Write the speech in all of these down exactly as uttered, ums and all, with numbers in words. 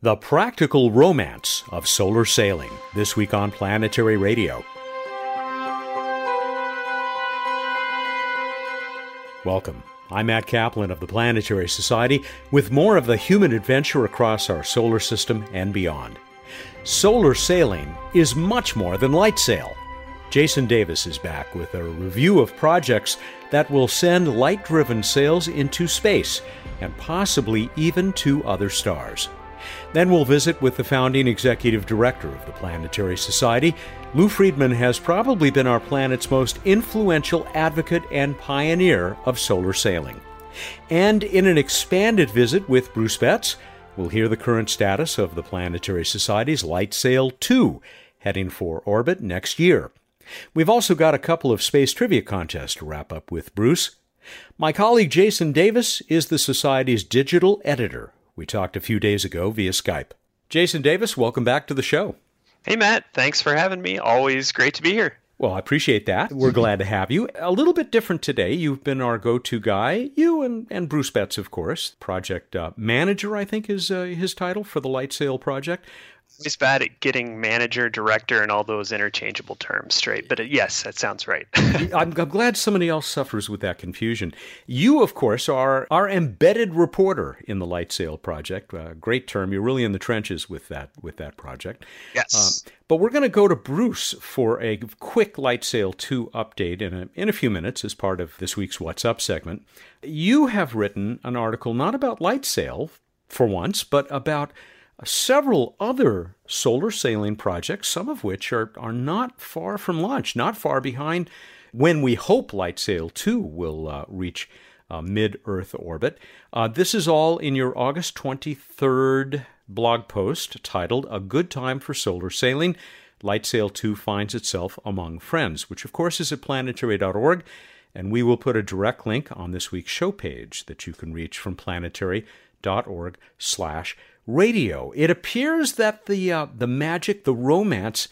The practical romance of solar sailing, this week on Planetary Radio. Welcome. I'm Matt Kaplan of the Planetary Society with more of the human adventure across our solar system and beyond. Solar sailing is much more than light sail. Jason Davis is back with a review of projects that will send light-driven sails into space and possibly even to other stars. Then we'll visit with the founding executive director of the Planetary Society. Lou Friedman has probably been our planet's most influential advocate and pioneer of solar sailing. And in an expanded visit with Bruce Betts, we'll hear the current status of the Planetary Society's LightSail two, heading for orbit next year. We've also got a couple of space trivia contests to wrap up with Bruce. My colleague Jason Davis is the Society's digital editor. We talked a few days ago via Skype. Jason Davis, welcome back to the show. Hey, Matt. Thanks for having me. Always great to be here. Well, I appreciate that. We're glad to have you. A little bit different today. You've been our go-to guy, you and, and Bruce Betts, of course. Project uh, manager, I think, is uh, his title for the LightSail project. He's bad at getting manager, director, and all those interchangeable terms straight. But yes, that sounds right. I'm, I'm glad somebody else suffers with that confusion. You, of course, are our embedded reporter in the LightSail project. Uh, great term. You're really in the trenches with that with that project. Yes. Uh, but we're going to go to Bruce for a quick LightSail two update in a, in a few minutes as part of this week's What's Up segment. You have written an article not about LightSail, for once, but about several other solar sailing projects, some of which are, are not far from launch, not far behind when we hope LightSail two will uh, reach uh, mid-Earth orbit. Uh, this is all in your August twenty-third blog post titled, A Good Time for Solar Sailing, LightSail two Finds Itself Among Friends, which of course is at planetary dot org, and we will put a direct link on this week's show page that you can reach from planetary dot org slash radio. It appears that the uh, the magic, the romance,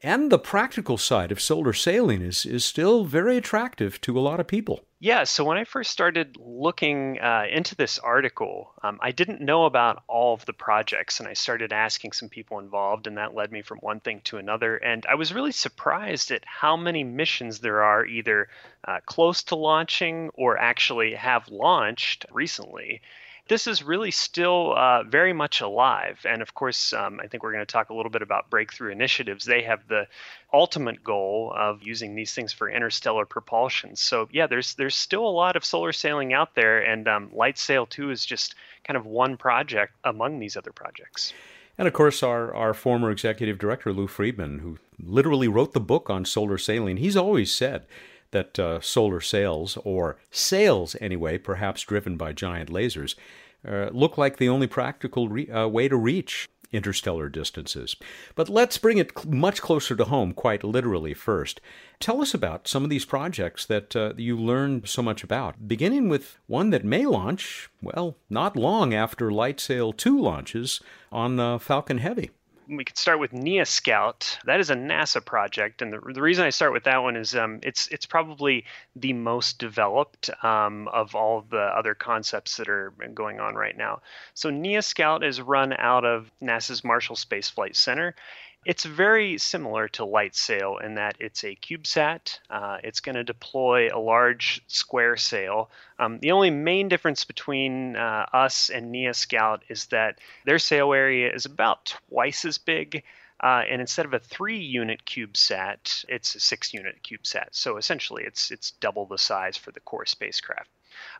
and the practical side of solar sailing is is still very attractive to a lot of people. Yeah, so when I first started looking uh, into this article, um, I didn't know about all of the projects, and I started asking some people involved, and that led me from one thing to another. And I was really surprised at how many missions there are either uh, close to launching or actually have launched recently. This is really still uh, very much alive. And of course, um, I think we're going to talk a little bit about Breakthrough Initiatives. They have the ultimate goal of using these things for interstellar propulsion. So yeah, there's there's still a lot of solar sailing out there. And um, LightSail two is just kind of one project among these other projects. And of course, our, our former executive director, Lou Friedman, who literally wrote the book on solar sailing, he's always said that uh, solar sails, or sails anyway, perhaps driven by giant lasers, uh, look like the only practical re- uh, way to reach interstellar distances. But let's bring it cl- much closer to home, quite literally, first. Tell us about some of these projects that uh, you learned so much about, beginning with one that may launch, well, not long after LightSail two launches on uh, Falcon Heavy. We could start with N E A Scout. That is a NASA project. And the, the reason I start with that one is um, it's it's probably the most developed um, of all the other concepts that are going on right now. So N E A Scout is run out of NASA's Marshall Space Flight Center. It's very similar to LightSail in that it's a CubeSat. Uh, it's going to deploy a large square sail. Um, the only main difference between uh, us and N E A Scout is that their sail area is about twice as big. Uh, and instead of a three-unit CubeSat, it's a six-unit CubeSat. So essentially, it's it's double the size for the core spacecraft.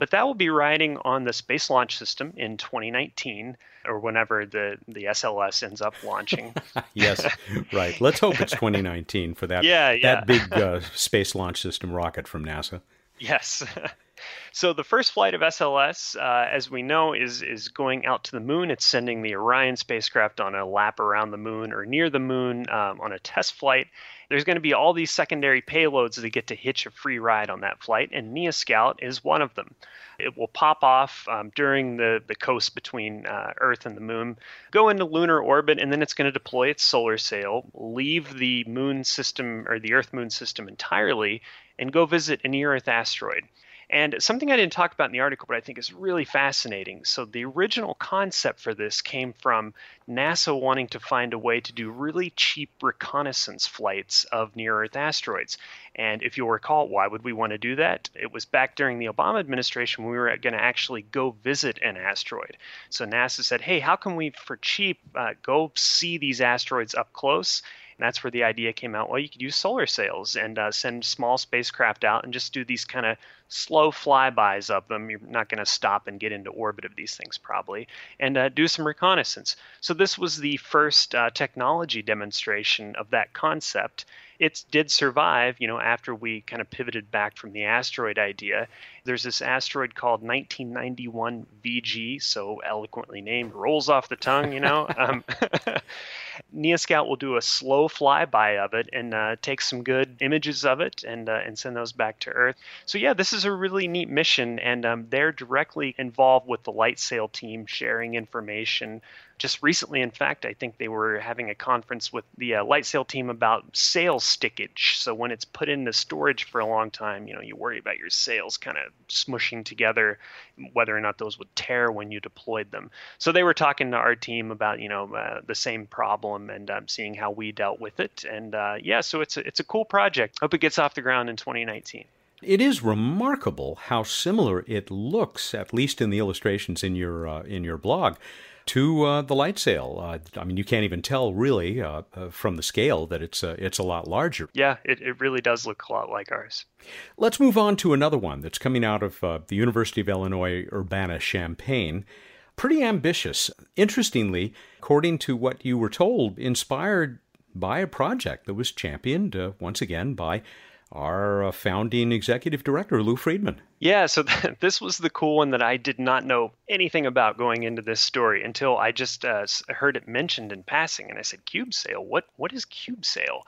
But that will be riding on the Space Launch System in twenty nineteen, or whenever the, the S L S ends up launching. Yes, right. Let's hope it's twenty nineteen for that, yeah, yeah. that big uh, Space Launch System rocket from NASA. Yes. So the first flight of S L S, uh, as we know, is is going out to the moon. It's sending the Orion spacecraft on a lap around the moon or near the moon um, on a test flight. There's going to be all these secondary payloads that get to hitch a free ride on that flight, and N E A Scout is one of them. It will pop off um, during the, the coast between uh, Earth and the moon, go into lunar orbit, and then it's going to deploy its solar sail, leave the moon system or the Earth-moon system entirely, and go visit a near-Earth asteroid. And something I didn't talk about in the article, but I think is really fascinating. So the original concept for this came from NASA wanting to find a way to do really cheap reconnaissance flights of near-Earth asteroids. And if you'll recall, why would we want to do that? It was back during the Obama administration when we were going to actually go visit an asteroid. So NASA said, hey, how can we, for cheap, uh, go see these asteroids up close? And that's where the idea came out, well, you could use solar sails and uh, send small spacecraft out and just do these kind of slow flybys of them. You're not going to stop and get into orbit of these things probably, and uh, do some reconnaissance. So this was the first uh, technology demonstration of that concept. It did survive, you know, after we kind of pivoted back from the asteroid idea. There's this asteroid called nineteen ninety-one V G, so eloquently named, rolls off the tongue, you know. um, N E A Scout will do a slow flyby of it and uh, take some good images of it and uh, and send those back to Earth. So yeah, this is a really neat mission, and um, they're directly involved with the LightSail team sharing information. Just recently, in fact, I think they were having a conference with the uh, LightSail team about sail stickage. So when it's put into storage for a long time, you know, you worry about your sails kind of smushing together, whether or not those would tear when you deployed them. So they were talking to our team about, you know, uh, the same problem and um, seeing how we dealt with it. And uh, yeah, so it's a, it's a cool project. Hope it gets off the ground in twenty nineteen. It is remarkable how similar it looks, at least in the illustrations in your uh, in your blog, to uh, the LightSail. Uh, I mean, you can't even tell really uh, uh, from the scale that it's, uh, it's a lot larger. Yeah, it, it really does look a lot like ours. Let's move on to another one that's coming out of uh, the University of Illinois Urbana-Champaign. Pretty ambitious. Interestingly, according to what you were told, inspired by a project that was championed uh, once again by our founding executive director, Lou Friedman. Yeah, so th- this was the cool one that I did not know anything about going into this story until I just uh, heard it mentioned in passing. And I said, CubeSail? What, what is CubeSail?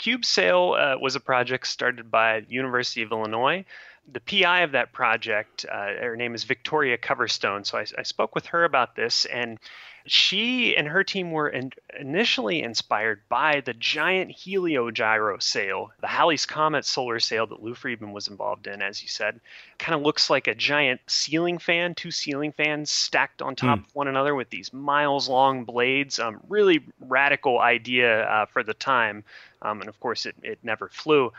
CubeSail uh, was a project started by the University of Illinois. The P I of that project, uh, her name is Victoria Coverstone. So I, I spoke with her about this, and she and her team were in, initially inspired by the giant Heliogyro sail, the Halley's Comet solar sail that Lou Friedman was involved in, as you said. Kind of looks like a giant ceiling fan, two ceiling fans stacked on top mm. of one another with these miles long blades. Um, really radical idea uh, for the time. Um, and of course, it, it never flew.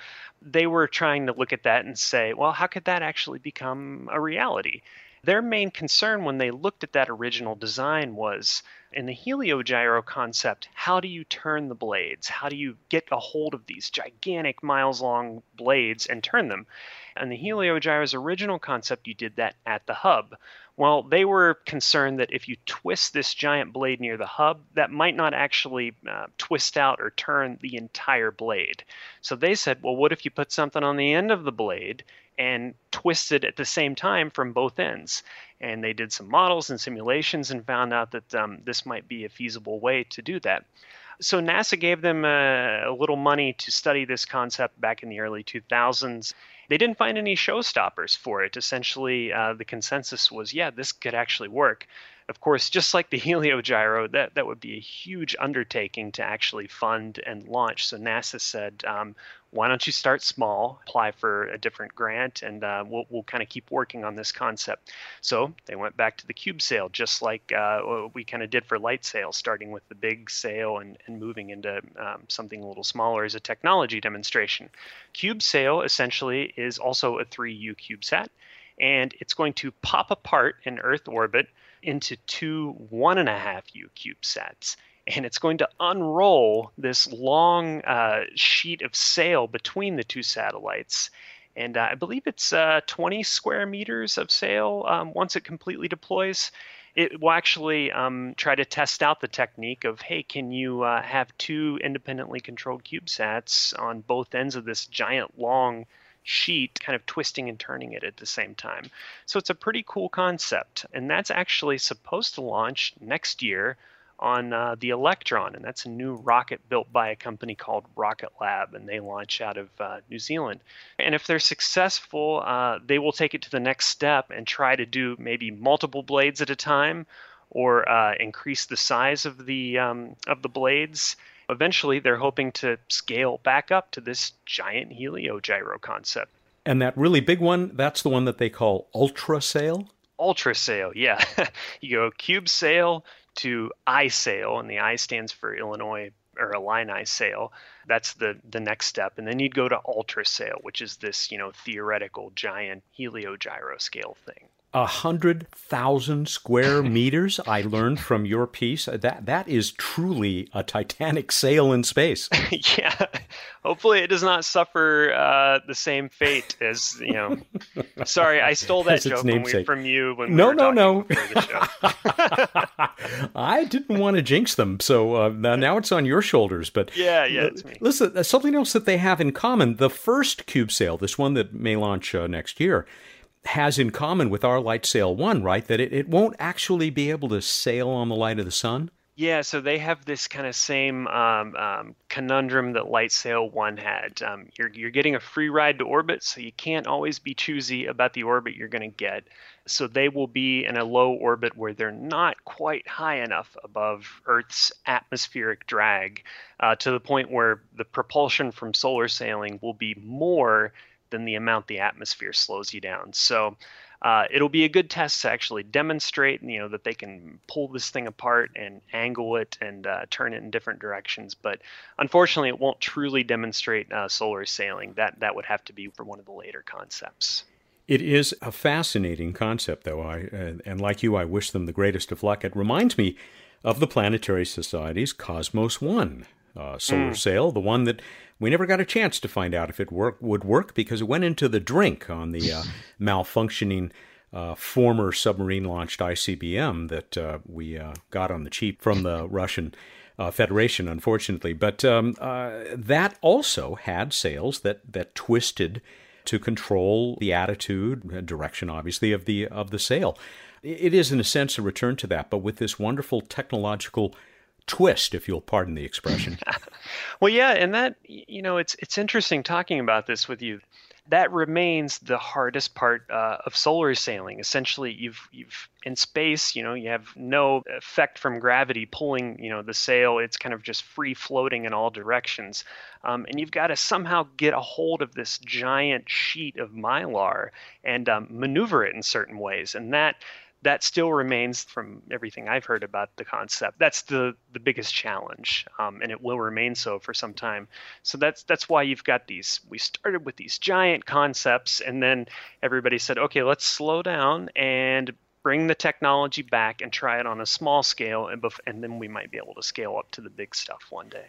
They were trying to look at that and say, well, how could that actually become a reality? Their main concern when they looked at that original design was, in the Heliogyro concept, how do you turn the blades? How do you get a hold of these gigantic miles-long blades and turn them? And the Heliogyro's original concept, you did that at the hub. Well, they were concerned that if you twist this giant blade near the hub, that might not actually uh, twist out or turn the entire blade. So they said, well, what if you put something on the end of the blade and twist it at the same time from both ends? And they did some models and simulations and found out that um, this might be a feasible way to do that. So NASA gave them a, a little money to study this concept back in the early two thousands. They didn't find any showstoppers for it. Essentially, uh, the consensus was, yeah, this could actually work. Of course, just like the Heliogyro, that, that would be a huge undertaking to actually fund and launch. So NASA said, um, why don't you start small, apply for a different grant, and uh, we'll, we'll kind of keep working on this concept. So they went back to the CubeSail, just like uh, we kind of did for LightSail, starting with the big sail and, and moving into um, something a little smaller as a technology demonstration. CubeSail essentially is also a three U CubeSat, and it's going to pop apart in Earth orbit into two one and a half U CubeSats. And it's going to unroll this long uh, sheet of sail between the two satellites. And uh, I believe it's uh, twenty square meters of sail um, once it completely deploys. It will actually um, try to test out the technique of, hey, can you uh, have two independently controlled CubeSats on both ends of this giant long sheet, kind of twisting and turning it at the same time. So it's a pretty cool concept. And that's actually supposed to launch next year on uh, the Electron, and that's a new rocket built by a company called Rocket Lab, and they launch out of uh, New Zealand. And if they're successful, uh, they will take it to the next step and try to do maybe multiple blades at a time, or uh, increase the size of the um, of the blades. Eventually, they're hoping to scale back up to this giant Heliogyro concept. And that really big one, that's the one that they call Ultra Sail? Ultra Sail, yeah. You go CubeSail to I Sail, and the I stands for Illinois, or Illini Sail. That's the, the next step. And then you'd go to Ultra Sail, which is this, you know, theoretical giant Heliogyro scale thing. A hundred thousand square meters, I learned from your piece. That that is truly a Titanic sail in space. Yeah. Hopefully it does not suffer uh, the same fate as, you know. Sorry, I stole that joke when we, from you when no, we were no, no. The show. I didn't want to jinx them, so uh, now it's on your shoulders. But yeah, yeah, it's me. Listen, something else that they have in common, the first CubeSail, this one that may launch uh, next year, has in common with our LightSail one, right? That it, it won't actually be able to sail on the light of the sun? Yeah, so they have this kind of same um, um, conundrum that LightSail one had. Um, you're, you're getting a free ride to orbit, so you can't always be choosy about the orbit you're going to get. So they will be in a low orbit where they're not quite high enough above Earth's atmospheric drag uh, to the point where the propulsion from solar sailing will be more than the amount the atmosphere slows you down. So uh, it'll be a good test to actually demonstrate, you know, that they can pull this thing apart and angle it and uh, turn it in different directions. But unfortunately, it won't truly demonstrate uh, solar sailing. That that would have to be for one of the later concepts. It is a fascinating concept, though. I uh, and like you, I wish them the greatest of luck. It reminds me of the Planetary Society's Cosmos one. Uh, solar mm. sail, the one that we never got a chance to find out if it work, would work because it went into the drink on the uh, malfunctioning uh, former submarine-launched I C B M that uh, we uh, got on the cheap from the Russian uh, Federation, unfortunately. But um, uh, that also had sails that, that twisted to control the attitude, direction, obviously, of the of the sail. It is, in a sense, a return to that, but with this wonderful technological twist, if you'll pardon the expression. Well, yeah, and that, you know, it's it's interesting talking about this with you. That remains the hardest part uh, of solar sailing. Essentially, you've you've in space, you know, you have no effect from gravity pulling, you know, the sail. It's kind of just free floating in all directions, um, and you've got to somehow get a hold of this giant sheet of mylar and um, maneuver it in certain ways, and that. That still remains, from everything I've heard about the concept, that's the, the biggest challenge, um, and it will remain so for some time. So that's that's why you've got these, we started with these giant concepts, and then everybody said, okay, let's slow down and bring the technology back and try it on a small scale, and, bef- and then we might be able to scale up to the big stuff one day.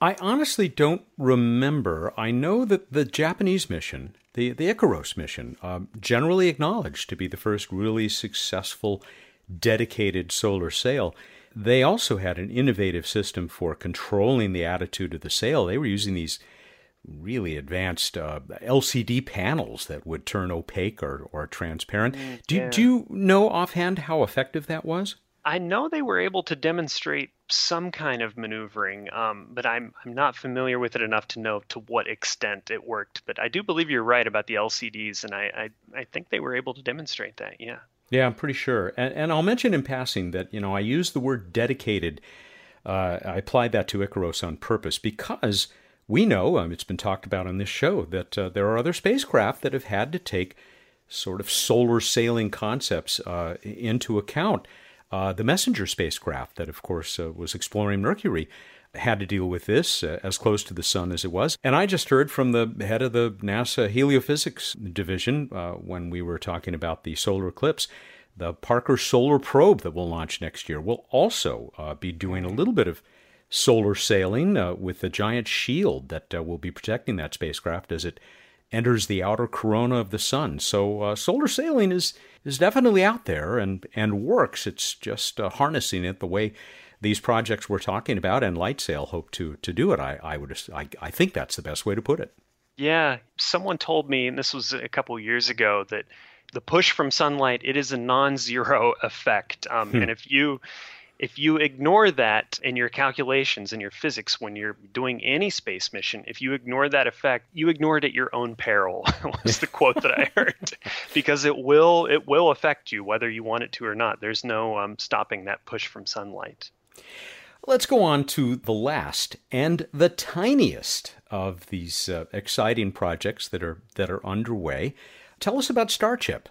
I honestly don't remember. I know that the Japanese mission, the, the IKAROS mission, uh, generally acknowledged to be the first really successful dedicated solar sail. They also had an innovative system for controlling the attitude of the sail. They were using these really advanced uh, L C D panels that would turn opaque or, or transparent. Mm, do, yeah. do you know offhand how effective that was? I know they were able to demonstrate some kind of maneuvering, um, but I'm I'm not familiar with it enough to know to what extent it worked. But I do believe you're right about the L C Ds, and I I, I think they were able to demonstrate that, yeah. Yeah, I'm pretty sure. And, and I'll mention in passing that, you know, I used the word dedicated. Uh, I applied that to IKAROS on purpose because we know, um, it's been talked about on this show, that uh, there are other spacecraft that have had to take sort of solar sailing concepts uh, into account. Uh, the Messenger spacecraft that, of course, uh, was exploring Mercury had to deal with this uh, as close to the sun as it was. And I just heard from the head of the NASA Heliophysics division uh, when we were talking about the solar eclipse, the Parker Solar Probe that will launch next year will also uh, be doing a little bit of solar sailing uh, with a giant shield that uh, will be protecting that spacecraft as it enters the outer corona of the sun. So uh, solar sailing is is definitely out there and, and works. It's just uh, harnessing it the way these projects we're talking about and LightSail hope to to do it. I I would I, I think that's the best way to put it. Yeah, someone told me, and this was a couple years ago, that the push from sunlight, it is a non-zero effect, um, hmm. and if you If you ignore that in your calculations, in your physics, when you're doing any space mission, if you ignore that effect, you ignore it at your own peril, was the quote that I heard, because it will it will affect you whether you want it to or not. There's no um, stopping that push from sunlight. Let's go on to the last and the tiniest of these uh, exciting projects that are that are underway. Tell us about StarChip.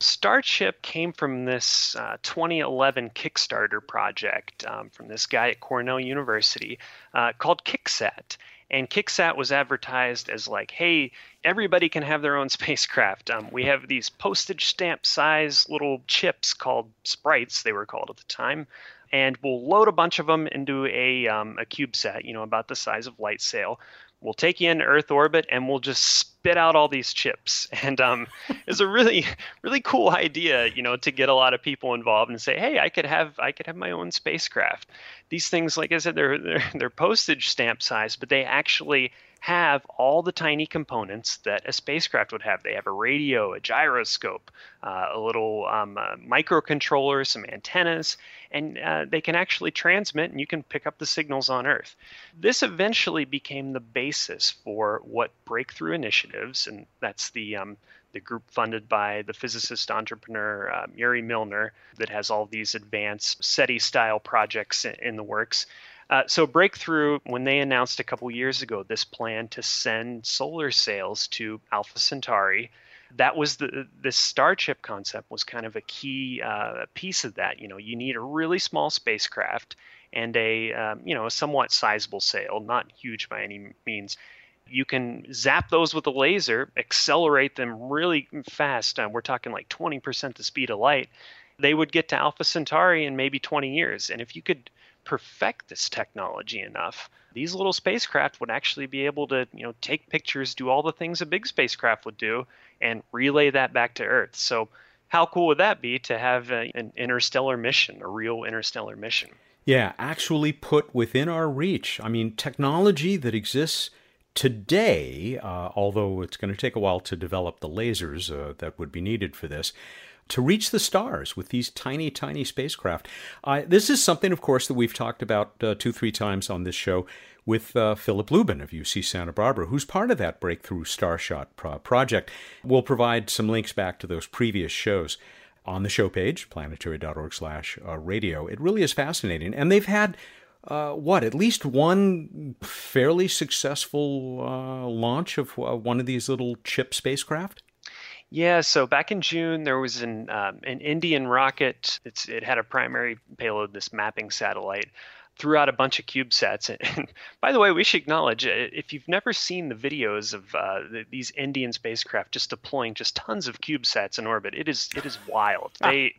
StarChip came from this uh, twenty eleven Kickstarter project um, from this guy at Cornell University uh, called KickSat. And KickSat was advertised as like, hey, everybody can have their own spacecraft. Um, we have these postage stamp size little chips called sprites, they were called at the time. And we'll load a bunch of them into a, um, a CubeSat, you know, about the size of LightSail. We'll take you into Earth orbit and we'll just spit out all these chips. And um, it's a really, really cool idea, you know, to get a lot of people involved and say, hey, I could have, I could have my own spacecraft. These things, like I said, they're they're, they're postage stamp size, but they actually have all the tiny components that a spacecraft would have. They have a radio, a gyroscope, uh, a little um, uh, microcontroller, some antennas, and uh, they can actually transmit and you can pick up the signals on Earth. This eventually became the basis for what Breakthrough Initiatives, and that's the um, the group funded by the physicist entrepreneur uh, Yuri Milner that has all these advanced SETI-style projects in, in the works. Uh, so Breakthrough, when they announced a couple years ago this plan to send solar sails to Alpha Centauri, that was the this StarChip concept was kind of a key uh, piece of that. You know, you need a really small spacecraft and a um, you know a somewhat sizable sail, not huge by any means. You can zap those with a laser, accelerate them really fast. Uh, we're talking like twenty percent the speed of light. They would get to Alpha Centauri in maybe twenty years, and if you could perfect this technology enough, these little spacecraft would actually be able to, you know, take pictures, do all the things a big spacecraft would do, and relay that back to Earth. So how cool would that be to have a, an interstellar mission, a real interstellar mission? Yeah, actually put within our reach. I mean, technology that exists today, uh, although it's going to take a while to develop the lasers uh, that would be needed for this, to reach the stars with these tiny, tiny spacecraft. Uh, this is something, of course, that we've talked about uh, two, three times on this show with uh, Philip Lubin of U C Santa Barbara, who's part of that Breakthrough Starshot pro- project. We'll provide some links back to those previous shows on the show page, planetary.org slash radio. It really is fascinating. And they've had, uh, what, at least one fairly successful uh, launch of uh, one of these little chip spacecraft? Yeah, so back in June, there was an um, an Indian rocket. It's, it had a primary payload, this mapping satellite, threw out a bunch of CubeSats. And, and by the way, we should acknowledge, if you've never seen the videos of uh, the, these Indian spacecraft just deploying just tons of CubeSats in orbit, it is it is wild. They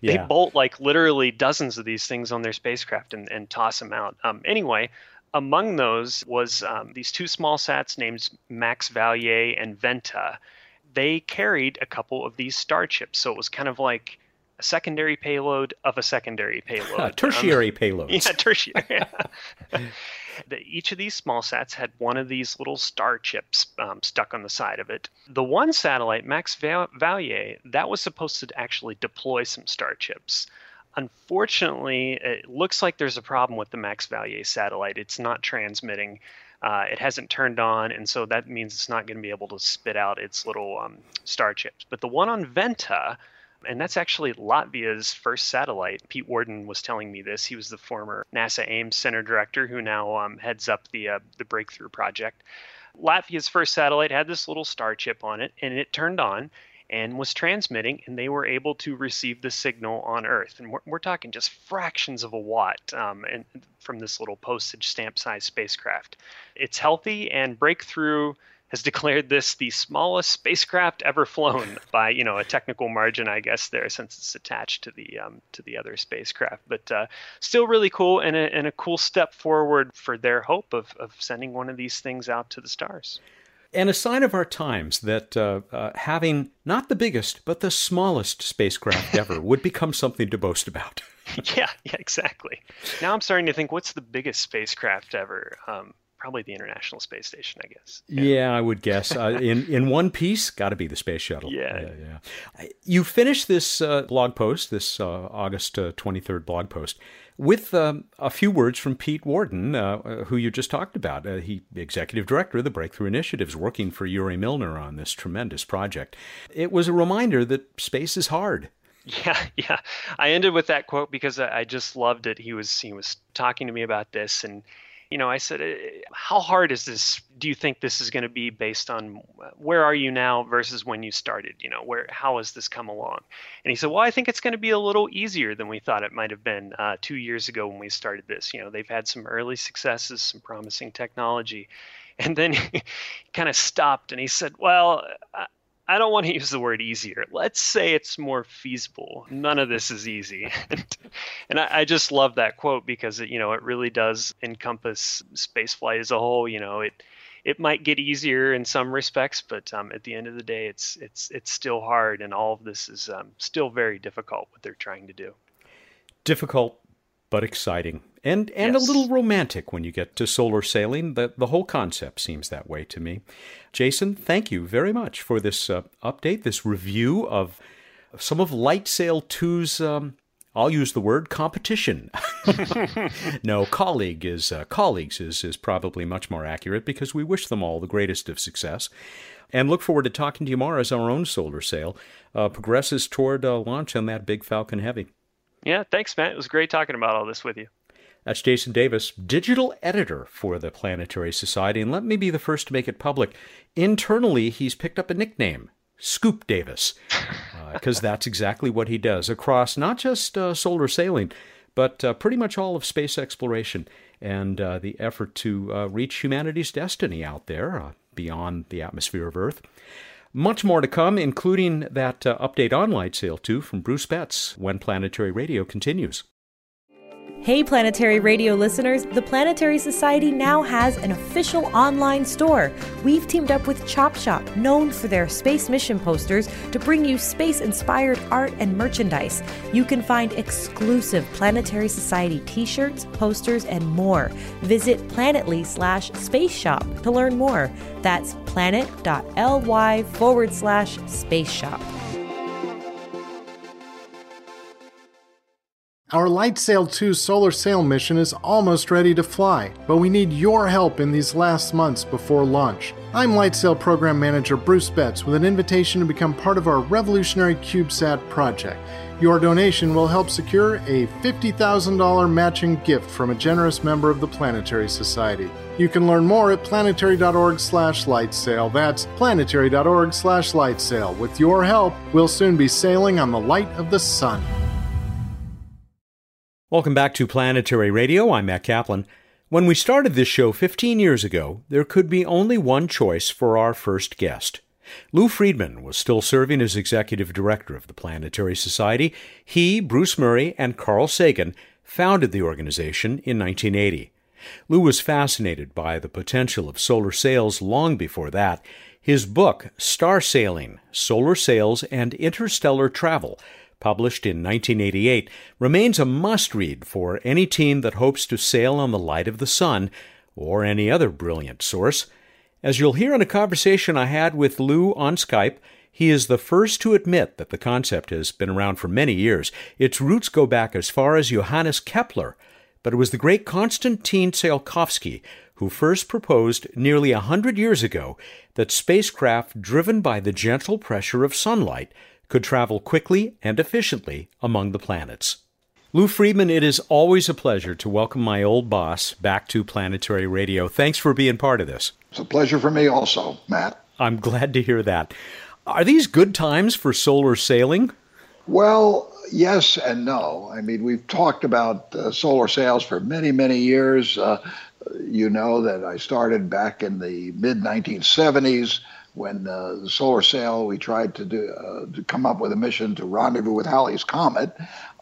yeah. they bolt like literally dozens of these things on their spacecraft and, and toss them out. Um, anyway, among those was um, these two small sats named Max Valier and Venta. They carried a couple of these StarChips, so it was kind of like a secondary payload of a secondary payload. tertiary um, payloads. Yeah, tertiary. Yeah. the, each of these small sats had one of these little StarChips um, stuck on the side of it. The one satellite, Max Val- Valier, that was supposed to actually deploy some StarChips. Unfortunately, it looks like there's a problem with the Max Valier satellite. It's not transmitting. Uh, it hasn't turned on, and so that means it's not going to be able to spit out its little um, star chips. But the one on Venta, and that's actually Latvia's first satellite. Pete Worden was telling me this. He was the former NASA Ames Center director who now um, heads up the uh, the Breakthrough project. Latvia's first satellite had this little star chip on it, and it turned on and was transmitting, and they were able to receive the signal on Earth. And we're, we're talking just fractions of a watt um, and from this little postage stamp size spacecraft. It's healthy, and Breakthrough has declared this the smallest spacecraft ever flown by, you know, a technical margin, I guess, there, since it's attached to the um, to the other spacecraft. But uh, still really cool and a, and a cool step forward for their hope of, of sending one of these things out to the stars. And a sign of our times that uh, uh, having not the biggest, but the smallest spacecraft ever would become something to boast about. yeah, yeah, exactly. Now I'm starting to think, what's the biggest spacecraft ever? Um, probably the International Space Station, I guess. Yeah, yeah I would guess. Uh, in, in one piece, got to be the space shuttle. Yeah. yeah, yeah. You finished this uh, blog post, this uh, August uh, twenty-third blog post, with um, a few words from Pete Worden, uh, who you just talked about. Uh, he, executive director of the Breakthrough Initiatives, working for Yuri Milner on this tremendous project. It was a reminder that space is hard. Yeah, yeah. I ended with that quote because I just loved it. He was he was talking to me about this, and you know, I said, "How hard is this? Do you think this is going to be based on where are you now versus when you started? You know, where how has this come along?" And he said, "Well, I think it's going to be a little easier than we thought it might have been uh, two years ago when we started this. You know, they've had some early successes, some promising technology," and then he kind of stopped and he said, "Well." I, I don't want to use the word easier. Let's say it's more feasible. None of this is easy. and, and I, I just love that quote because it, you know, it really does encompass spaceflight as a whole. You know, it it might get easier in some respects, but um, at the end of the day, it's it's it's still hard, and all of this is um, still very difficult. What they're trying to do. Difficult, but exciting, and and yes. A little romantic when you get to solar sailing. The, the whole concept seems that way to me. Jason, thank you very much for this uh, update, this review of some of LightSail two's, um, I'll use the word, competition. no, colleague is uh, colleagues is, is probably much more accurate because we wish them all the greatest of success. And look forward to talking to you more as our own solar sail uh, progresses toward uh, launch on that big Falcon Heavy. Yeah, thanks, Matt. It was great talking about all this with you. That's Jason Davis, digital editor for the Planetary Society. And let me be the first to make it public. Internally, he's picked up a nickname, Scoop Davis, because uh, that's exactly what he does across not just uh, solar sailing, but uh, pretty much all of space exploration and uh, the effort to uh, reach humanity's destiny out there uh, beyond the atmosphere of Earth. Much more to come, including that uh, update on LightSail two from Bruce Betts when Planetary Radio continues. Hey, Planetary Radio listeners. The Planetary Society now has an official online store. We've teamed up with Chop Shop, known for their space mission posters, to bring you space-inspired art and merchandise. You can find exclusive Planetary Society t-shirts, posters, and more. Visit planetly slash space shop to learn more. That's planet.ly forward slash space shop. Our LightSail two solar sail mission is almost ready to fly, but we need your help in these last months before launch. I'm LightSail Program Manager Bruce Betts with an invitation to become part of our revolutionary CubeSat project. Your donation will help secure a fifty thousand dollars matching gift from a generous member of the Planetary Society. You can learn more at planetary.org slash lightsail. That's planetary.org slash lightsail. With your help, we'll soon be sailing on the light of the sun. Welcome back to Planetary Radio. I'm Matt Kaplan. When we started this show fifteen years ago, there could be only one choice for our first guest. Lou Friedman was still serving as executive director of the Planetary Society. He, Bruce Murray, and Carl Sagan founded the organization in nineteen eighty. Lou was fascinated by the potential of solar sails long before that. His book, Star Sailing, Solar Sails and Interstellar Travel, published in nineteen eighty-eight, remains a must-read for any team that hopes to sail on the light of the sun or any other brilliant source. As you'll hear in a conversation I had with Lou on Skype, he is the first to admit that the concept has been around for many years. Its roots go back as far as Johannes Kepler, but it was the great Konstantin Tsiolkovsky who first proposed nearly a hundred years ago that spacecraft driven by the gentle pressure of sunlight could travel quickly and efficiently among the planets. Lou Friedman, it is always a pleasure to welcome my old boss back to Planetary Radio. Thanks for being part of this. It's a pleasure for me also, Matt. I'm glad to hear that. Are these good times for solar sailing? Well, yes and no. I mean, we've talked about uh, solar sails for many, many years. Uh, you know that I started back in the mid nineteen seventies. When uh, the solar sail, we tried to do uh, to come up with a mission to rendezvous with Halley's Comet,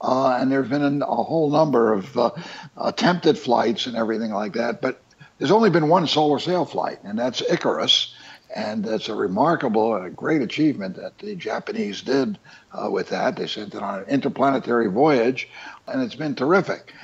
uh, and there have been an, a whole number of uh, attempted flights and everything like that. But there's only been one solar sail flight, and that's IKAROS, and that's a remarkable and a great achievement that the Japanese did uh, with that. They sent it on an interplanetary voyage, and it's been terrific.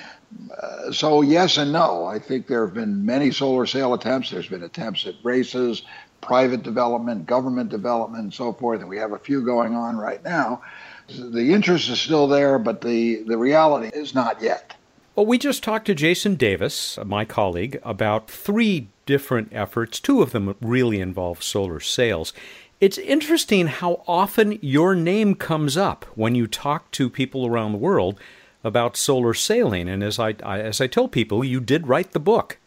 Uh, so yes and no. I think there have been many solar sail attempts. There's been attempts at races, private development, government development, and so forth, and we have a few going on right now. The interest is still there, but the, the reality is not yet. Well, we just talked to Jason Davis, my colleague, about three different efforts. Two of them really involve solar sails. It's interesting how often your name comes up when you talk to people around the world about solar sailing. And as I, I as I tell people, you did write the book.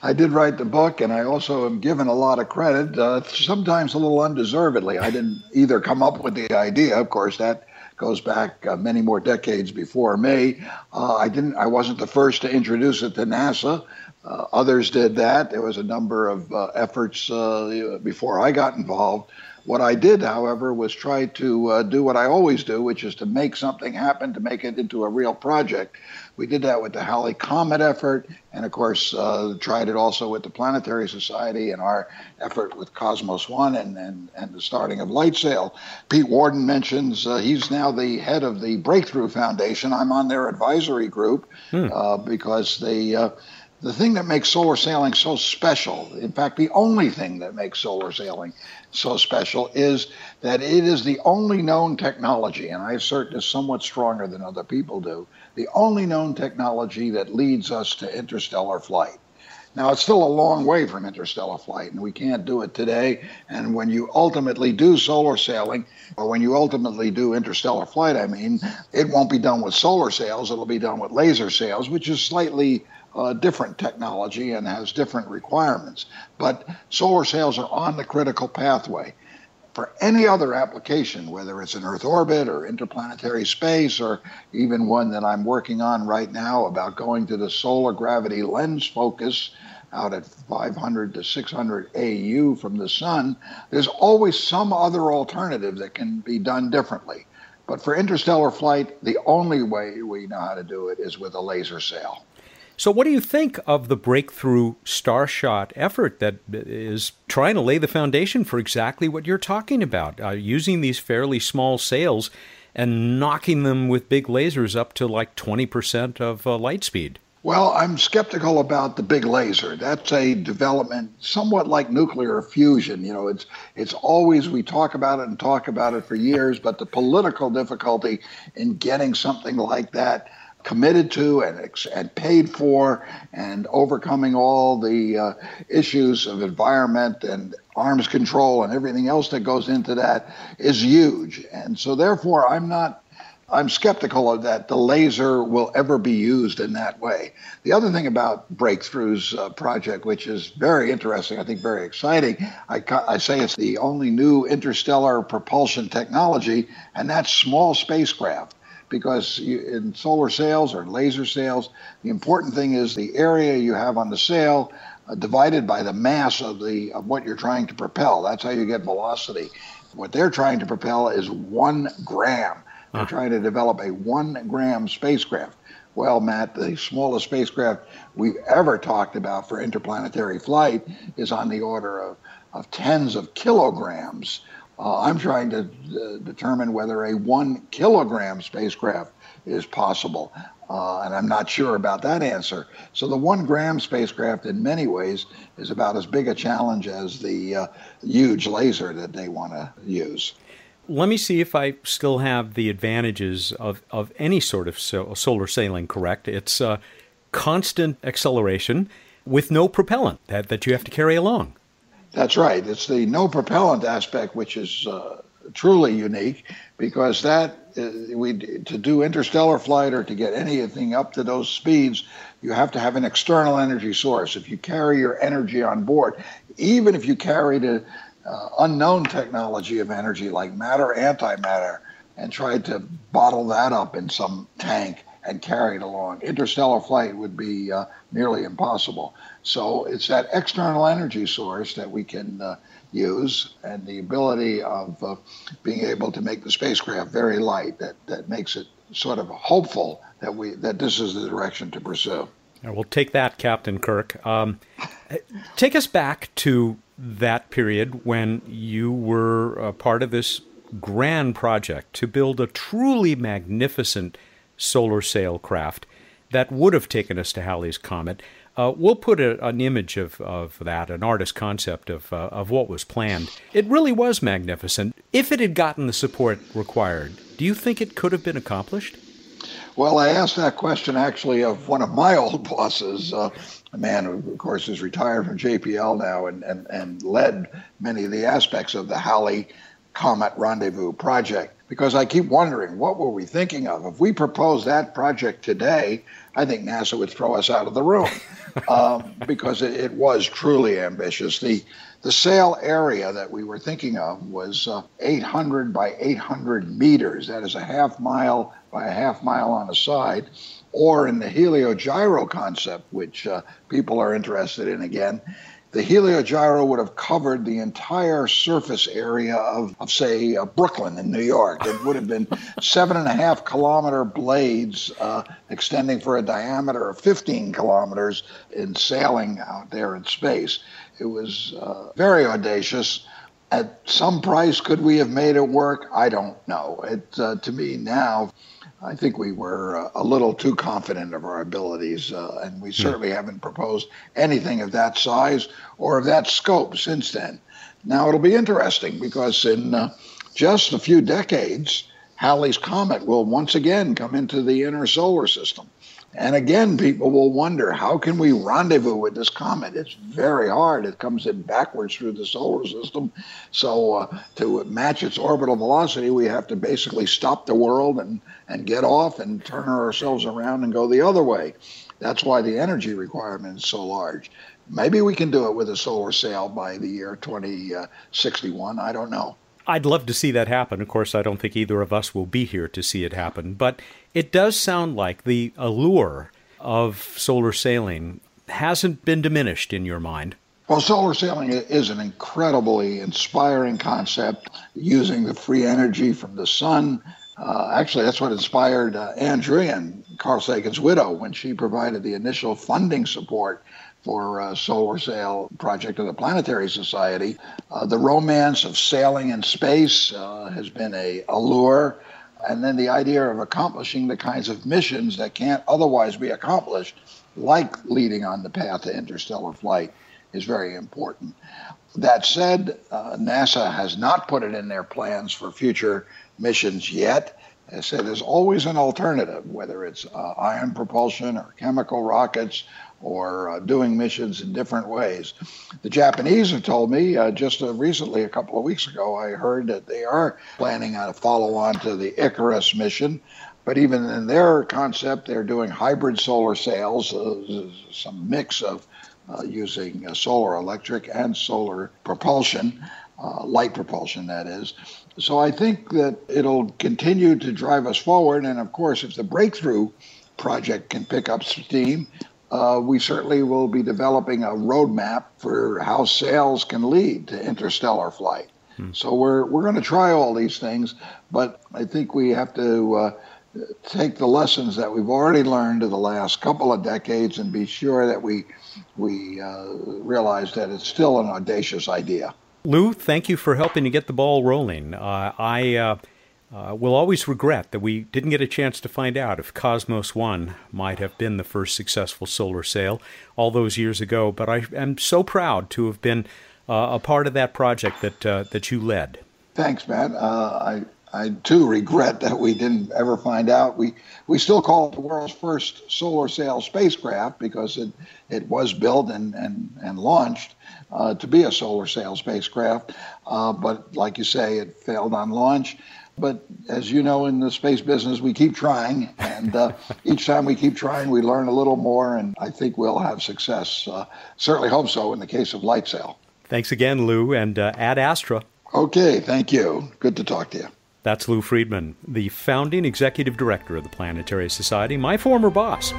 I did write the book, and I also am given a lot of credit, uh, sometimes a little undeservedly. I didn't either come up with the idea. Of course, that goes back uh, many more decades before me. Uh, I didn't. I wasn't the first to introduce it to NASA. Uh, others did that. There was a number of uh, efforts uh, before I got involved. What I did, however, was try to uh, do what I always do, which is to make something happen, to make it into a real project. We did that with the Halley Comet effort, and of course, uh, tried it also with the Planetary Society and our effort with Cosmos one and, and, and the starting of LightSail. Pete Worden mentions uh, he's now the head of the Breakthrough Foundation. I'm on their advisory group hmm. uh, because they... Uh, The thing that makes solar sailing so special, in fact, the only thing that makes solar sailing so special, is that it is the only known technology, and I assert this somewhat stronger than other people do, the only known technology that leads us to interstellar flight. Now, it's still a long way from interstellar flight, and we can't do it today. And when you ultimately do solar sailing, or when you ultimately do interstellar flight, I mean, it won't be done with solar sails. It'll be done with laser sails, which is slightly uh, different technology and has different requirements. But solar sails are on the critical pathway. For any other application, whether it's in Earth orbit or interplanetary space, or even one that I'm working on right now about going to the solar gravity lens focus out at five hundred to six hundred A U from the sun, there's always some other alternative that can be done differently. But for interstellar flight, the only way we know how to do it is with a laser sail. So what do you think of the Breakthrough Starshot effort that is trying to lay the foundation for exactly what you're talking about, uh, using these fairly small sails and knocking them with big lasers up to like twenty percent of uh, light speed? Well, I'm skeptical about the big laser. That's a development somewhat like nuclear fusion. You know, it's it's always, we talk about it and talk about it for years, but the political difficulty in getting something like that committed to and, and paid for, and overcoming all the uh, issues of environment and arms control and everything else that goes into that is huge. And so therefore, I'm not I'm skeptical of that the laser will ever be used in that way. The other thing about Breakthrough's uh, project, which is very interesting, I think very exciting, I, ca- I say it's the only new interstellar propulsion technology, and that's small spacecraft. Because you, in solar sails or laser sails, the important thing is the area you have on the sail uh, divided by the mass of the of what you're trying to propel. That's how you get velocity. What they're trying to propel is one gram. They're huh. trying to develop a one gram spacecraft. Well, Matt, the smallest spacecraft we've ever talked about for interplanetary flight is on the order of, of tens of kilograms. Uh, I'm trying to uh, determine whether a one kilogram spacecraft is possible, uh, and I'm not sure about that answer. So the one gram spacecraft in many ways is about as big a challenge as the uh, huge laser that they want to use. Let me see if I still have the advantages of, of any sort of so- solar sailing correct. It's uh, constant acceleration with no propellant that, that you have to carry along. That's right. It's the no propellant aspect, which is uh, truly unique, because that uh, we to do interstellar flight or to get anything up to those speeds, you have to have an external energy source. If you carry your energy on board, even if you carry the uh, unknown technology of energy like matter, antimatter, and tried to bottle that up in some tank and carry it along, interstellar flight would be uh, nearly impossible. So it's that external energy source that we can uh, use, and the ability of uh, being able to make the spacecraft very light that, that makes it sort of hopeful that we that this is the direction to pursue. Right, we'll take that, Captain Kirk. Um, take us back to that period when you were a part of this grand project to build a truly magnificent solar sail craft that would have taken us to Halley's Comet. Uh, we'll put a, an image of, of that, an artist concept of uh, of what was planned. It really was magnificent. If it had gotten the support required, do you think it could have been accomplished? Well, I asked that question actually of one of my old bosses, uh, a man who, of course, is retired from J P L now and, and, and led many of the aspects of the Halley Comet Rendezvous project, because I keep wondering, what were we thinking of? If we proposed that project today, I think NASA would throw us out of the room um, because it, it was truly ambitious. The The sail area that we were thinking of was uh, eight hundred by eight hundred meters. That is a half mile by a half mile on a side, or in the Heliogyro concept, which uh, people are interested in again, the Heliogyro would have covered the entire surface area of, of say, uh, Brooklyn in New York. It would have been seven and a half kilometer blades uh, extending for a diameter of fifteen kilometers in sailing out there in space. It was uh, very audacious. At some price, could we have made it work? I don't know. It uh, to me now, I think we were uh, a little too confident of our abilities, uh, and we certainly haven't proposed anything of that size or of that scope since then. Now, it'll be interesting because in uh, just a few decades, Halley's Comet will once again come into the inner solar system. And again, people will wonder, how can we rendezvous with this comet? It's very hard. It comes in backwards through the solar system. So uh, to match its orbital velocity, we have to basically stop the world and, and get off and turn ourselves around and go the other way. That's why the energy requirement is so large. Maybe we can do it with a solar sail by the year twenty sixty-one. I don't know. I'd love to see that happen. Of course, I don't think either of us will be here to see it happen, but it does sound like the allure of solar sailing hasn't been diminished in your mind. Well, solar sailing is an incredibly inspiring concept, using the free energy from the sun. Uh, actually, that's what inspired uh, Andrean, Carl Sagan's widow, when she provided the initial funding support for a solar sail project of the Planetary Society. Uh, the romance of sailing in space uh, has been a allure, and then the idea of accomplishing the kinds of missions that can't otherwise be accomplished, like leading on the path to interstellar flight, is very important. That said, uh, NASA has not put it in their plans for future missions yet. I said there's always an alternative, whether it's uh, ion propulsion or chemical rockets or uh, doing missions in different ways. The Japanese have told me uh, just uh, recently, a couple of weeks ago, I heard that they are planning on a follow-on to the IKAROS mission. But even in their concept, they're doing hybrid solar sails, uh, some mix of uh, using uh, solar electric and solar propulsion, uh, light propulsion, that is. So I think that it'll continue to drive us forward. And of course, if the Breakthrough project can pick up steam, uh, we certainly will be developing a roadmap for how sails can lead to interstellar flight. Hmm. So we're we're going to try all these things, but I think we have to uh, take the lessons that we've already learned in the last couple of decades and be sure that we, we uh, realize that it's still an audacious idea. Lou, thank you for helping to get the ball rolling. Uh, I uh, uh, will always regret that we didn't get a chance to find out if Cosmos one might have been the first successful solar sail all those years ago, but I am so proud to have been uh, a part of that project that uh, that you led. Thanks, Matt. Uh, I, I, too, regret that we didn't ever find out. We we still call it the world's first solar sail spacecraft because it, it was built and, and, and launched Uh, to be a solar sail spacecraft, uh, but like you say, it failed on launch. But as you know, in the space business, we keep trying, and uh, each time we keep trying, we learn a little more, and I think we'll have success. Uh, certainly hope so in the case of LightSail. Thanks again, Lou, and uh, ad astra. Okay, thank you. Good to talk to you. That's Lou Friedman, the founding executive director of the Planetary Society, my former boss.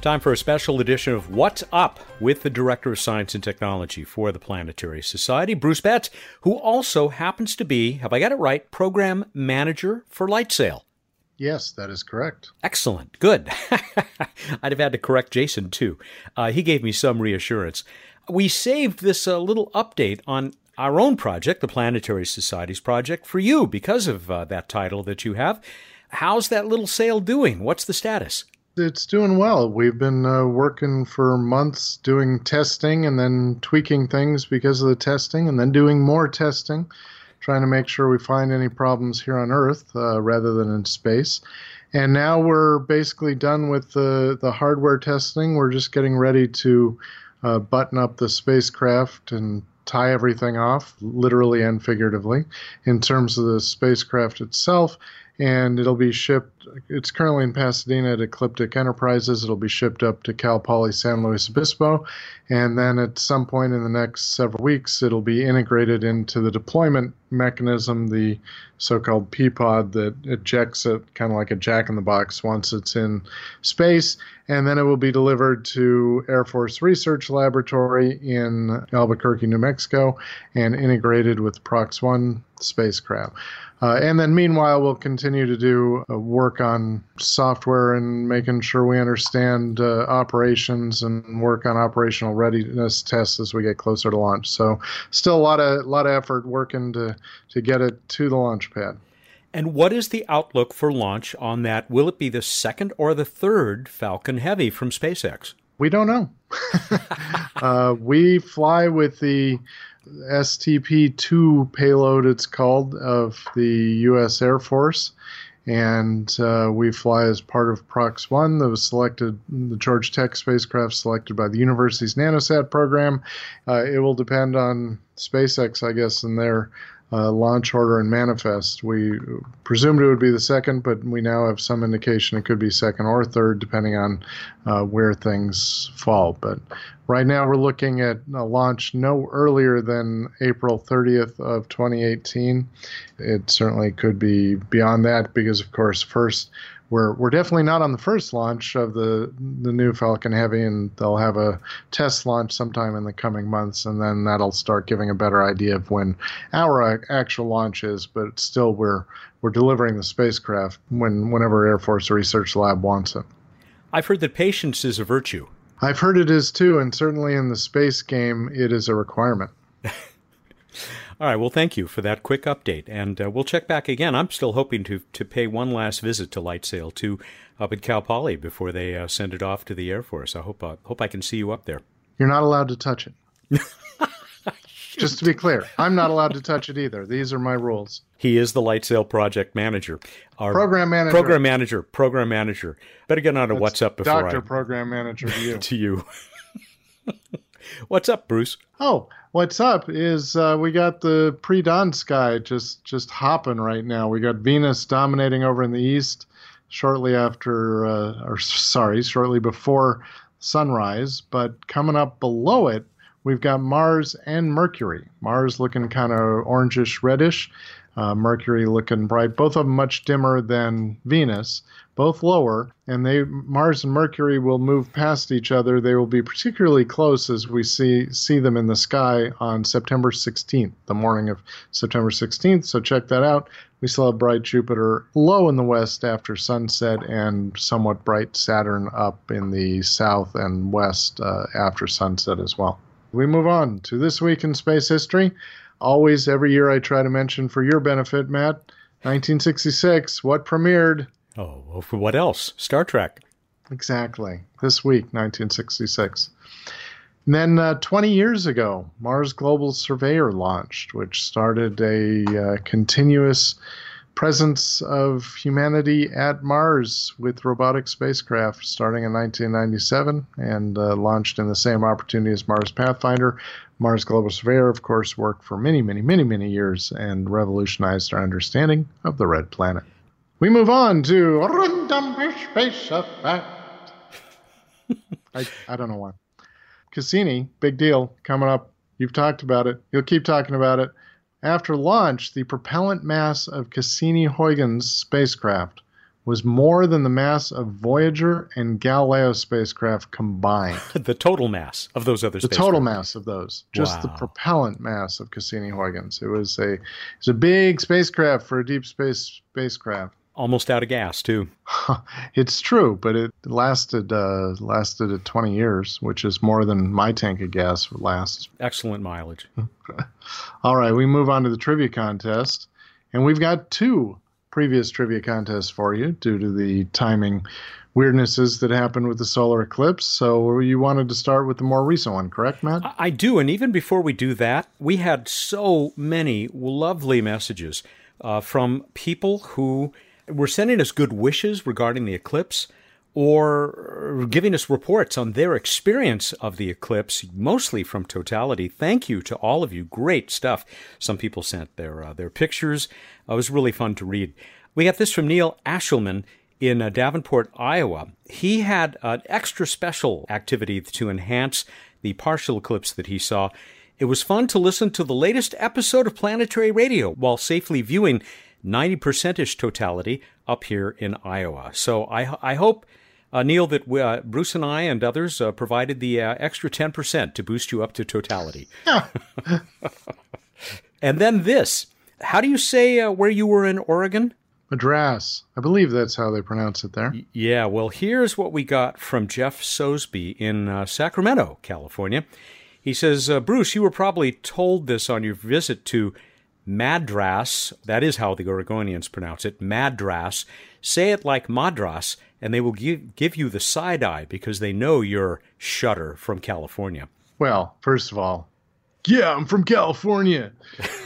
Time for a special edition of What's Up with the Director of Science and Technology for the Planetary Society, Bruce Betts, who also happens to be, have I got it right, Program Manager for LightSail. Yes, that is correct. Excellent. Good. I'd have had to correct Jason, too. Uh, he gave me some reassurance. We saved this uh, little update on our own project, the Planetary Society's project, for you because of uh, that title that you have. How's that little sail doing? What's the status? It's doing well. We've been uh, working for months doing testing and then tweaking things because of the testing and then doing more testing, trying to make sure we find any problems here on Earth uh, rather than in space. And now we're basically done with the, the hardware testing. We're just getting ready to uh, button up the spacecraft and tie everything off, literally and figuratively, in terms of the spacecraft itself. And it'll be shipped, it's currently in Pasadena at Ecliptic Enterprises. It'll be shipped up to Cal Poly San Luis Obispo. And then at some point in the next several weeks, it'll be integrated into the deployment mechanism, the so-called P-Pod that ejects it kind of like a jack-in-the-box once it's in space. And then it will be delivered to Air Force Research Laboratory in Albuquerque, New Mexico, and integrated with Prox one spacecraft. Uh, and then meanwhile, we'll continue to do uh, work on software and making sure we understand uh, operations and work on operational readiness tests as we get closer to launch. So still a lot of, lot of effort working to, to get it to the launch pad. And what is the outlook for launch on that? Will it be the second or the third Falcon Heavy from SpaceX? We don't know. uh, we fly with the S T P two payload, it's called, of the U S Air Force, and uh, we fly as part of Prox one that was selected, the George Tech spacecraft selected by the university's NanoSat program. Uh, it will depend on SpaceX, I guess, and their uh, launch order and manifest. We presumed it would be the second, but we now have some indication it could be second or third, depending on uh, where things fall. But right now, we're looking at a launch no earlier than April thirtieth of twenty eighteen. It certainly could be beyond that because, of course, first, we're we're definitely not on the first launch of the, the new Falcon Heavy, and they'll have a test launch sometime in the coming months, and then that'll start giving a better idea of when our actual launch is, but still we're we're delivering the spacecraft when whenever Air Force Research Lab wants it. I've heard that patience is a virtue. I've heard it is too, and certainly in the space game, it is a requirement. All right, well, thank you for that quick update, and uh, we'll check back again. I'm still hoping to, to pay one last visit to LightSail two up at Cal Poly before they uh, send it off to the Air Force. I hope uh, hope I can see you up there. You're not allowed to touch it. Just to be clear, I'm not allowed to touch it either. These are my rules. He is the LightSail project manager. Our program manager. Program manager. Program manager. Better get on to That's what's up before Doctor I... Doctor Program Manager to you. to you. What's up, Bruce? Oh, what's up is uh, we got the pre-dawn sky just, just hopping right now. We got Venus dominating over in the east shortly after, uh, or sorry, shortly before sunrise. But coming up below it, we've got Mars and Mercury. Mars looking kind of orangish, reddish. Uh, Mercury looking bright. Both of them much dimmer than Venus. Both lower. And they Mars and Mercury will move past each other. They will be particularly close as we see, see them in the sky on September sixteenth, the morning of September sixteenth. So check that out. We still have bright Jupiter low in the west after sunset and somewhat bright Saturn up in the south and west uh, after sunset as well. We move on to This Week in Space History. Always, every year, I try to mention for your benefit, Matt, nineteen sixty-six, what premiered? Oh, well, for what else? Star Trek. Exactly. This week, nineteen sixty-six. And then uh, twenty years ago, Mars Global Surveyor launched, which started a uh, continuous presence of humanity at Mars with robotic spacecraft starting in nineteen ninety-seven and uh, launched in the same opportunity as Mars Pathfinder. Mars Global Surveyor, of course, worked for many, many, many, many years and revolutionized our understanding of the red planet. We move on to Random Space Effect. I, I don't know why. Cassini, big deal, coming up. You've talked about it. You'll keep talking about it. After launch, the propellant mass of Cassini-Huygens spacecraft was more than the mass of Voyager and Galileo spacecraft combined. The total mass of those other the spacecraft. The total mass of those. Just wow. The propellant mass of Cassini-Huygens. It was a, it was a big spacecraft for a deep space spacecraft. Almost out of gas, too. It's true, but it lasted uh, lasted at twenty years, which is more than my tank of gas lasts. Excellent mileage. All right, we move on to the trivia contest, and we've got two previous trivia contest for you due to the timing weirdnesses that happened with the solar eclipse. So you wanted to start with the more recent one, correct, Matt? I do. And even before we do that, we had so many lovely messages uh, from people who were sending us good wishes regarding the eclipse or giving us reports on their experience of the eclipse, mostly from Totality. Thank you to all of you. Great stuff. Some people sent their uh, their pictures. Uh, it was really fun to read. We got this from Neil Ashelman in uh, Davenport, Iowa. He had an extra special activity to enhance the partial eclipse that he saw. It was fun to listen to the latest episode of Planetary Radio while safely viewing ninety percent-ish totality up here in Iowa. So I, I hope... Uh, Neil, that we, uh, Bruce and I and others uh, provided the uh, extra ten percent to boost you up to totality. And then this. How do you say uh, where you were in Oregon? Madras. I believe that's how they pronounce it there. Y- yeah, well, here's what we got from Jeff Sosby in uh, Sacramento, California. He says, uh, Bruce, you were probably told this on your visit to Madras. That is how the Oregonians pronounce it, Madras. Say it like Madras, and they will give, give you the side-eye because they know you're Shudder from California. Well, first of all, yeah, I'm from California.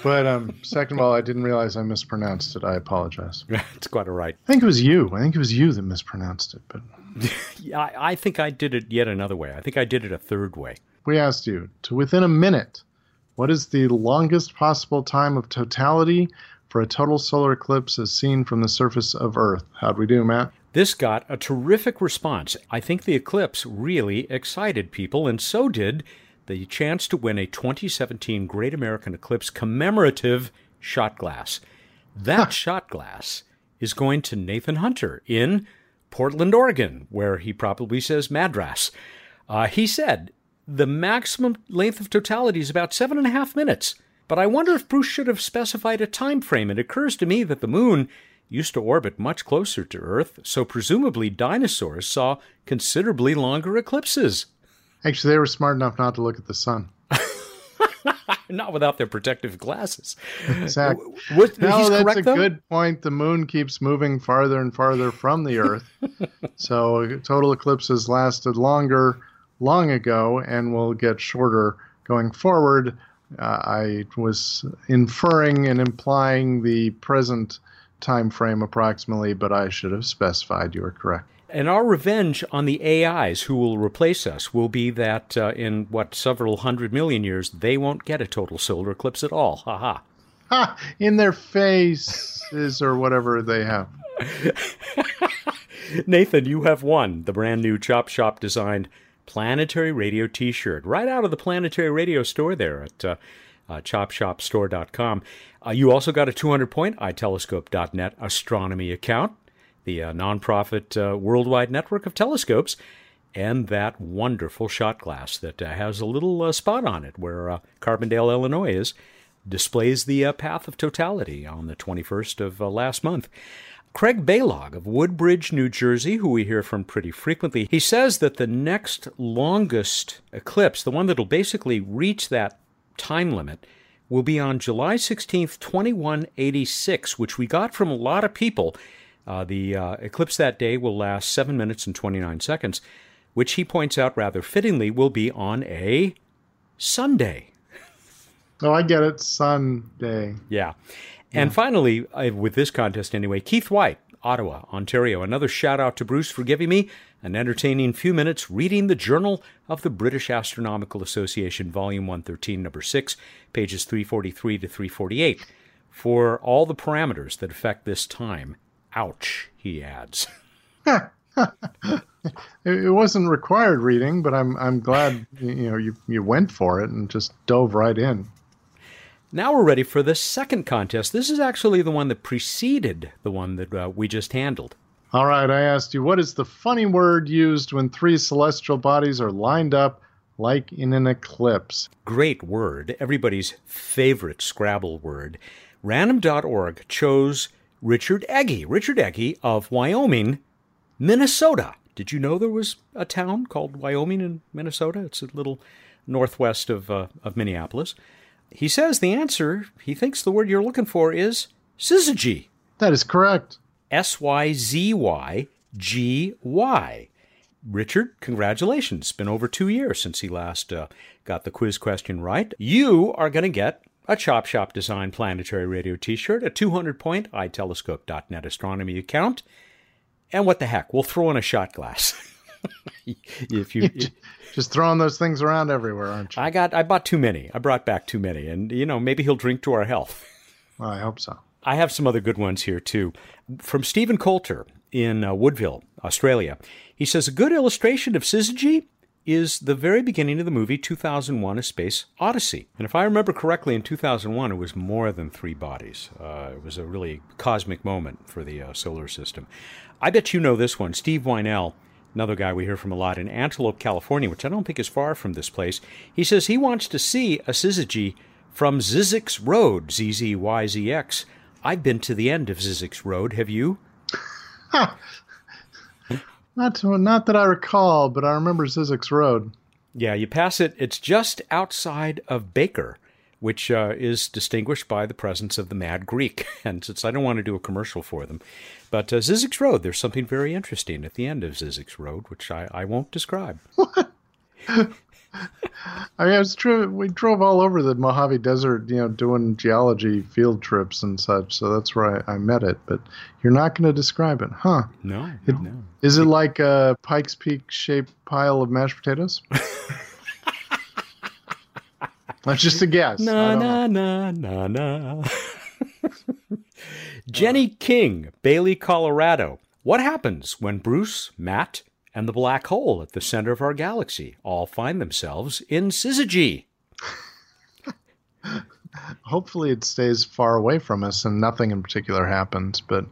But um, second of all, I didn't realize I mispronounced it. I apologize. It's quite all right. I think it was you. I think it was you that mispronounced it. But yeah, I, I think I did it yet another way. I think I did it a third way. We asked you to within a minute, what is the longest possible time of totality for a total solar eclipse as seen from the surface of Earth? How'd we do, Matt? This got a terrific response. I think the eclipse really excited people, and so did the chance to win a twenty seventeen Great American Eclipse commemorative shot glass. That huh. shot glass is going to Nathan Hunter in Portland, Oregon, where he probably says Madras. Uh, he said the maximum length of totality is about seven and a half minutes. But I wonder if Bruce should have specified a time frame. It occurs to me that the moon used to orbit much closer to Earth, so presumably dinosaurs saw considerably longer eclipses. Actually, they were smart enough not to look at the sun. Not without their protective glasses. Exactly. What, no, he's that's correct, a though? Good point. The moon keeps moving farther and farther from the Earth, so total eclipses lasted longer long ago and will get shorter going forward. Uh, I was inferring and implying the present time frame approximately, but I should have specified. You were correct. And our revenge on the A Is who will replace us will be that uh, in, what, several hundred million years, they won't get a total solar eclipse at all. Ha ha. Ha! In their faces or whatever they have. Nathan, you have won the brand new Chop Shop designed Planetary Radio t-shirt, right out of the Planetary Radio store there at uh, uh, chop shop store dot com. Uh, you also got a two hundred point i telescope dot net astronomy account, the uh, nonprofit uh, worldwide network of telescopes, and that wonderful shot glass that uh, has a little uh, spot on it where uh, Carbondale, Illinois is, displays the uh, path of totality on the twenty-first of uh, last month. Craig Baylog of Woodbridge, New Jersey, who we hear from pretty frequently, he says that the next longest eclipse, the one that'll basically reach that time limit, will be on July sixteenth, twenty-one eighty-six, which we got from a lot of people. Uh, the uh, eclipse that day will last seven minutes and twenty-nine seconds, which he points out rather fittingly will be on a Sunday. Oh, I get it. Sunday. Yeah. And yeah. Finally, with this contest anyway, Keith White, Ottawa, Ontario. Another shout-out to Bruce for giving me an entertaining few minutes reading the Journal of the British Astronomical Association, Volume one thirteen, Number six, pages three forty-three to three forty-eight, for all the parameters that affect this time. Ouch, he adds. It wasn't required reading, but I'm I'm glad you know you, you went for it and just dove right in. Now we're ready for the second contest. This is actually the one that preceded the one that uh, we just handled. All right, I asked you, what is the funny word used when three celestial bodies are lined up like in an eclipse? Great word. Everybody's favorite Scrabble word. Random dot org chose Richard Egge. Richard Egge of Wyoming, Minnesota. Did you know there was a town called Wyoming in Minnesota? It's a little northwest of uh, of Minneapolis. He says the answer, he thinks the word you're looking for is syzygy. That is correct. S Y Z Y G Y. Richard, congratulations. It's been over two years since he last uh, got the quiz question right. You are going to get a Chop Shop Design Planetary Radio t-shirt, a two hundred point i telescope dot net astronomy account, and what the heck, we'll throw in a shot glass. If you You're just throwing those things around everywhere, aren't you? I got, I bought too many. I brought back too many, and you know, maybe he'll drink to our health. Well, I hope so. I have some other good ones here too, from Stephen Coulter in uh, Woodville, Australia. He says a good illustration of syzygy is the very beginning of the movie two thousand one: A Space Odyssey. And if I remember correctly, in two thousand one, it was more than three bodies. Uh, it was a really cosmic moment for the uh, solar system. I bet you know this one, Steve Wynell. Another guy we hear from a lot in Antelope, California, which I don't think is far from this place. He says he wants to see a syzygy from Zizek's Road, Z Z Y Z X. I've been to the end of Zizek's Road. Have you? not, to, not that I recall, but I remember Zizek's Road. Yeah, you pass it. It's just outside of Baker, which uh, is distinguished by the presence of the Mad Greek. And since I don't want to do a commercial for them, but uh, Zizek's Road, there's something very interesting at the end of Zizek's Road, which I, I won't describe. What? I mean, it's true. We drove all over the Mojave Desert, you know, doing geology field trips and such. So that's where I, I met it. But you're not going to describe it, huh? No, no, it, no. Is it like a Pikes Peak-shaped pile of mashed potatoes? That's just a guess. Na, na, na, na, na. Jenny King, Bailey, Colorado. What happens when Bruce, Matt, and the black hole at the center of our galaxy all find themselves in syzygy? Hopefully it stays far away from us and nothing in particular happens. But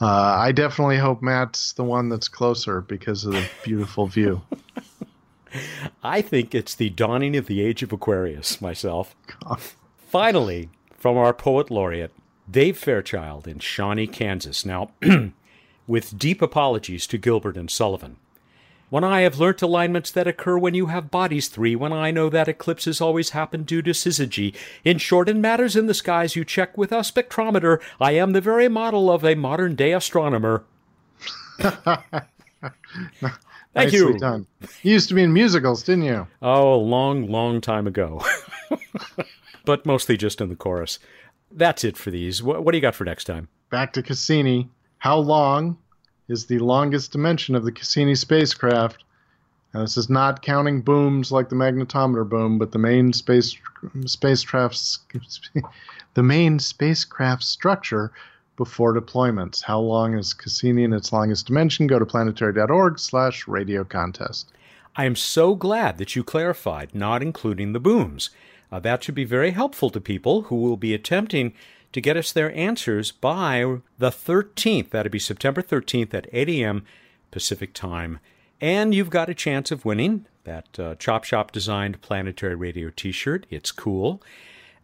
uh, I definitely hope Matt's the one that's closer because of the beautiful view. I think it's the dawning of the age of Aquarius, myself. God. Finally, from our poet laureate, Dave Fairchild in Shawnee, Kansas. Now, with deep apologies to Gilbert and Sullivan. When I have learnt alignments that occur when you have bodies three, when I know that eclipses always happen due to syzygy, in short, in matters in the skies you check with a spectrometer, I am the very model of a modern-day astronomer. Thank Nicely you. Done. You used to be in musicals, didn't you? Oh, a long, long time ago. But mostly just in the chorus. That's it for these. What, what do you got for next time? Back to Cassini. How long is the longest dimension of the Cassini spacecraft? Now, this is not counting booms like the magnetometer boom, but the main space spacecraft's the main spacecraft structure before deployments. How long is Cassini in its longest dimension? Go to planetary dot org slash radio contest. I am so glad that you clarified, not including the booms. Uh, that should be very helpful to people who will be attempting to get us their answers by the thirteenth. That'd be September thirteenth at eight a.m. Pacific time. And you've got a chance of winning that uh, Chop Shop designed Planetary Radio t-shirt. It's cool.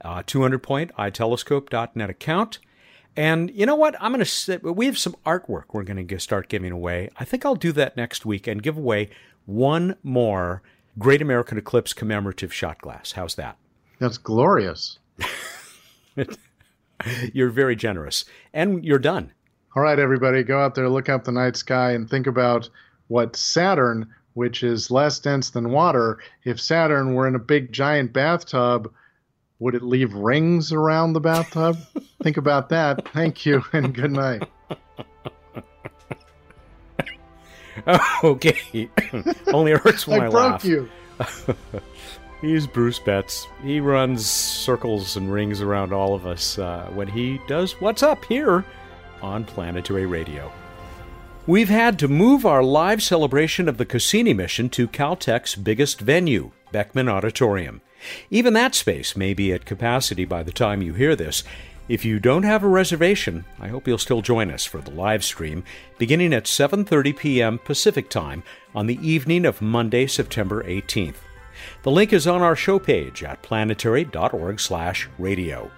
Uh, two hundred point i telescope dot net account. And you know what? I'm going to sit. We have some artwork we're going to start giving away. I think I'll do that next week and give away one more Great American Eclipse commemorative shot glass. How's that? That's glorious. You're very generous. And you're done. All right, everybody. Go out there, look up the night sky, and think about what Saturn, which is less dense than water, if Saturn were in a big giant bathtub, would it leave rings around the bathtub? Think about that. Thank you, and good night. Okay. Only hurts when I, I laugh. I broke you. He's Bruce Betts. He runs circles and rings around all of us uh, when he does What's Up here on Planetary Radio. We've had to move our live celebration of the Cassini mission to Caltech's biggest venue, Beckman Auditorium. Even that space may be at capacity by the time you hear this. If you don't have a reservation, I hope you'll still join us for the live stream beginning at seven thirty p.m. Pacific Time on the evening of Monday, September eighteenth. The link is on our show page at planetary dot org slash radio.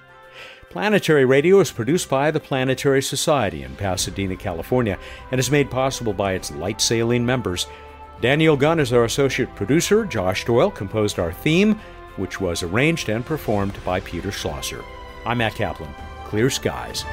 Planetary Radio is produced by the Planetary Society in Pasadena, California, and is made possible by its light-sailing members. Daniel Gunn is our associate producer. Josh Doyle composed our theme, which was arranged and performed by Peter Schlosser. I'm Matt Kaplan. Clear skies.